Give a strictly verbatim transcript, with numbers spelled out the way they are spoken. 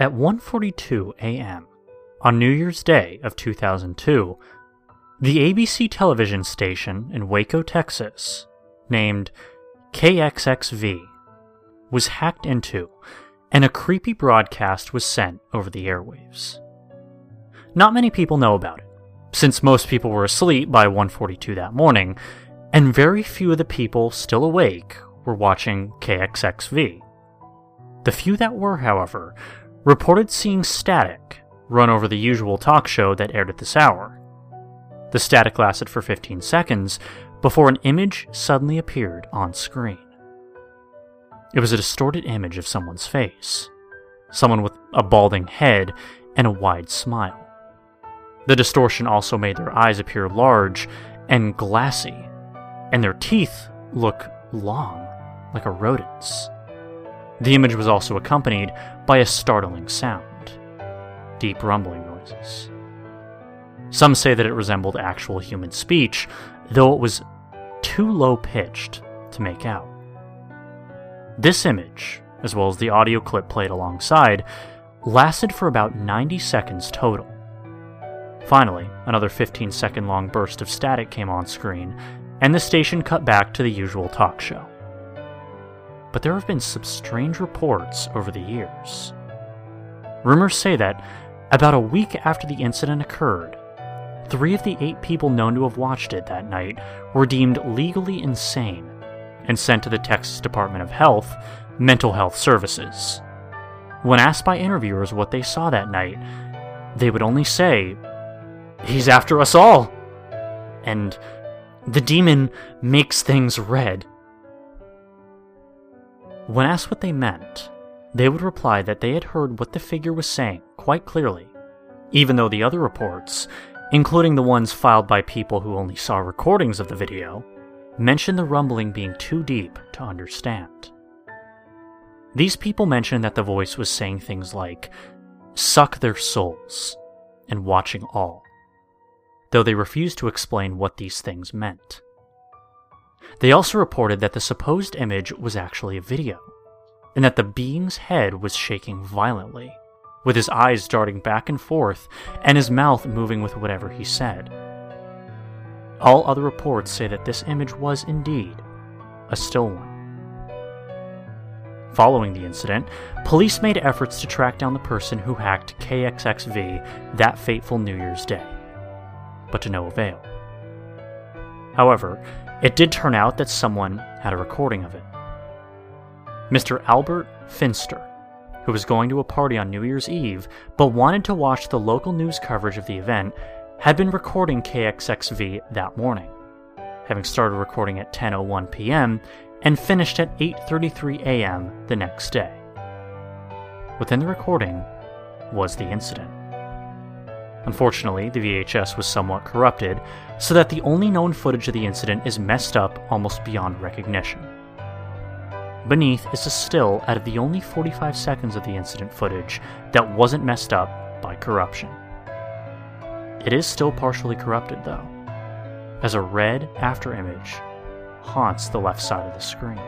At one forty-two a m on New Year's Day of two thousand two, the A B C television station in Waco, Texas, named K X X V, was hacked into, and a creepy broadcast was sent over the airwaves. Not many people know about it, since most people were asleep by one forty-two that morning, and very few of the people still awake were watching K X X V. The few that were, however, reported seeing static run over the usual talk show that aired at this hour. The static lasted for fifteen seconds before an image suddenly appeared on screen. It was a distorted image of someone's face, someone with a balding head and a wide smile. The distortion also made their eyes appear large and glassy, and their teeth look long, like a rodent's. The image was also accompanied by a startling sound, deep rumbling noises. Some say that it resembled actual human speech, though it was too low-pitched to make out. This image, as well as the audio clip played alongside, lasted for about ninety seconds total. Finally, another fifteen-second long burst of static came on screen, and the station cut back to the usual talk show. But there have been some strange reports over the years. Rumors say that, about a week after the incident occurred, three of the eight people known to have watched it that night were deemed legally insane and sent to the Texas Department of Health Mental Health Services. When asked by interviewers what they saw that night, they would only say, "He's after us all!" and "The demon makes things red." When asked what they meant, they would reply that they had heard what the figure was saying quite clearly, even though the other reports, including the ones filed by people who only saw recordings of the video, mentioned the rumbling being too deep to understand. These people mentioned that the voice was saying things like, "suck their souls," and "watching all," though they refused to explain what these things meant. They also reported that the supposed image was actually a video, and that the being's head was shaking violently, with his eyes darting back and forth and his mouth moving with whatever he said. All other reports say that this image was indeed a still one. Following the incident, police made efforts to track down the person who hacked K X X V that fateful New Year's Day, but to no avail. However, it did turn out that someone had a recording of it. Mister Albert Finster, who was going to a party on New Year's Eve but wanted to watch the local news coverage of the event, had been recording K X X V that morning, having started recording at ten oh one p m and finished at eight thirty-three a m the next day. Within the recording was the incident. Unfortunately, the V H S was somewhat corrupted, so that the only known footage of the incident is messed up almost beyond recognition. Beneath is a still out of the only forty-five seconds of the incident footage that wasn't messed up by corruption. It is still partially corrupted, though, as a red afterimage haunts the left side of the screen.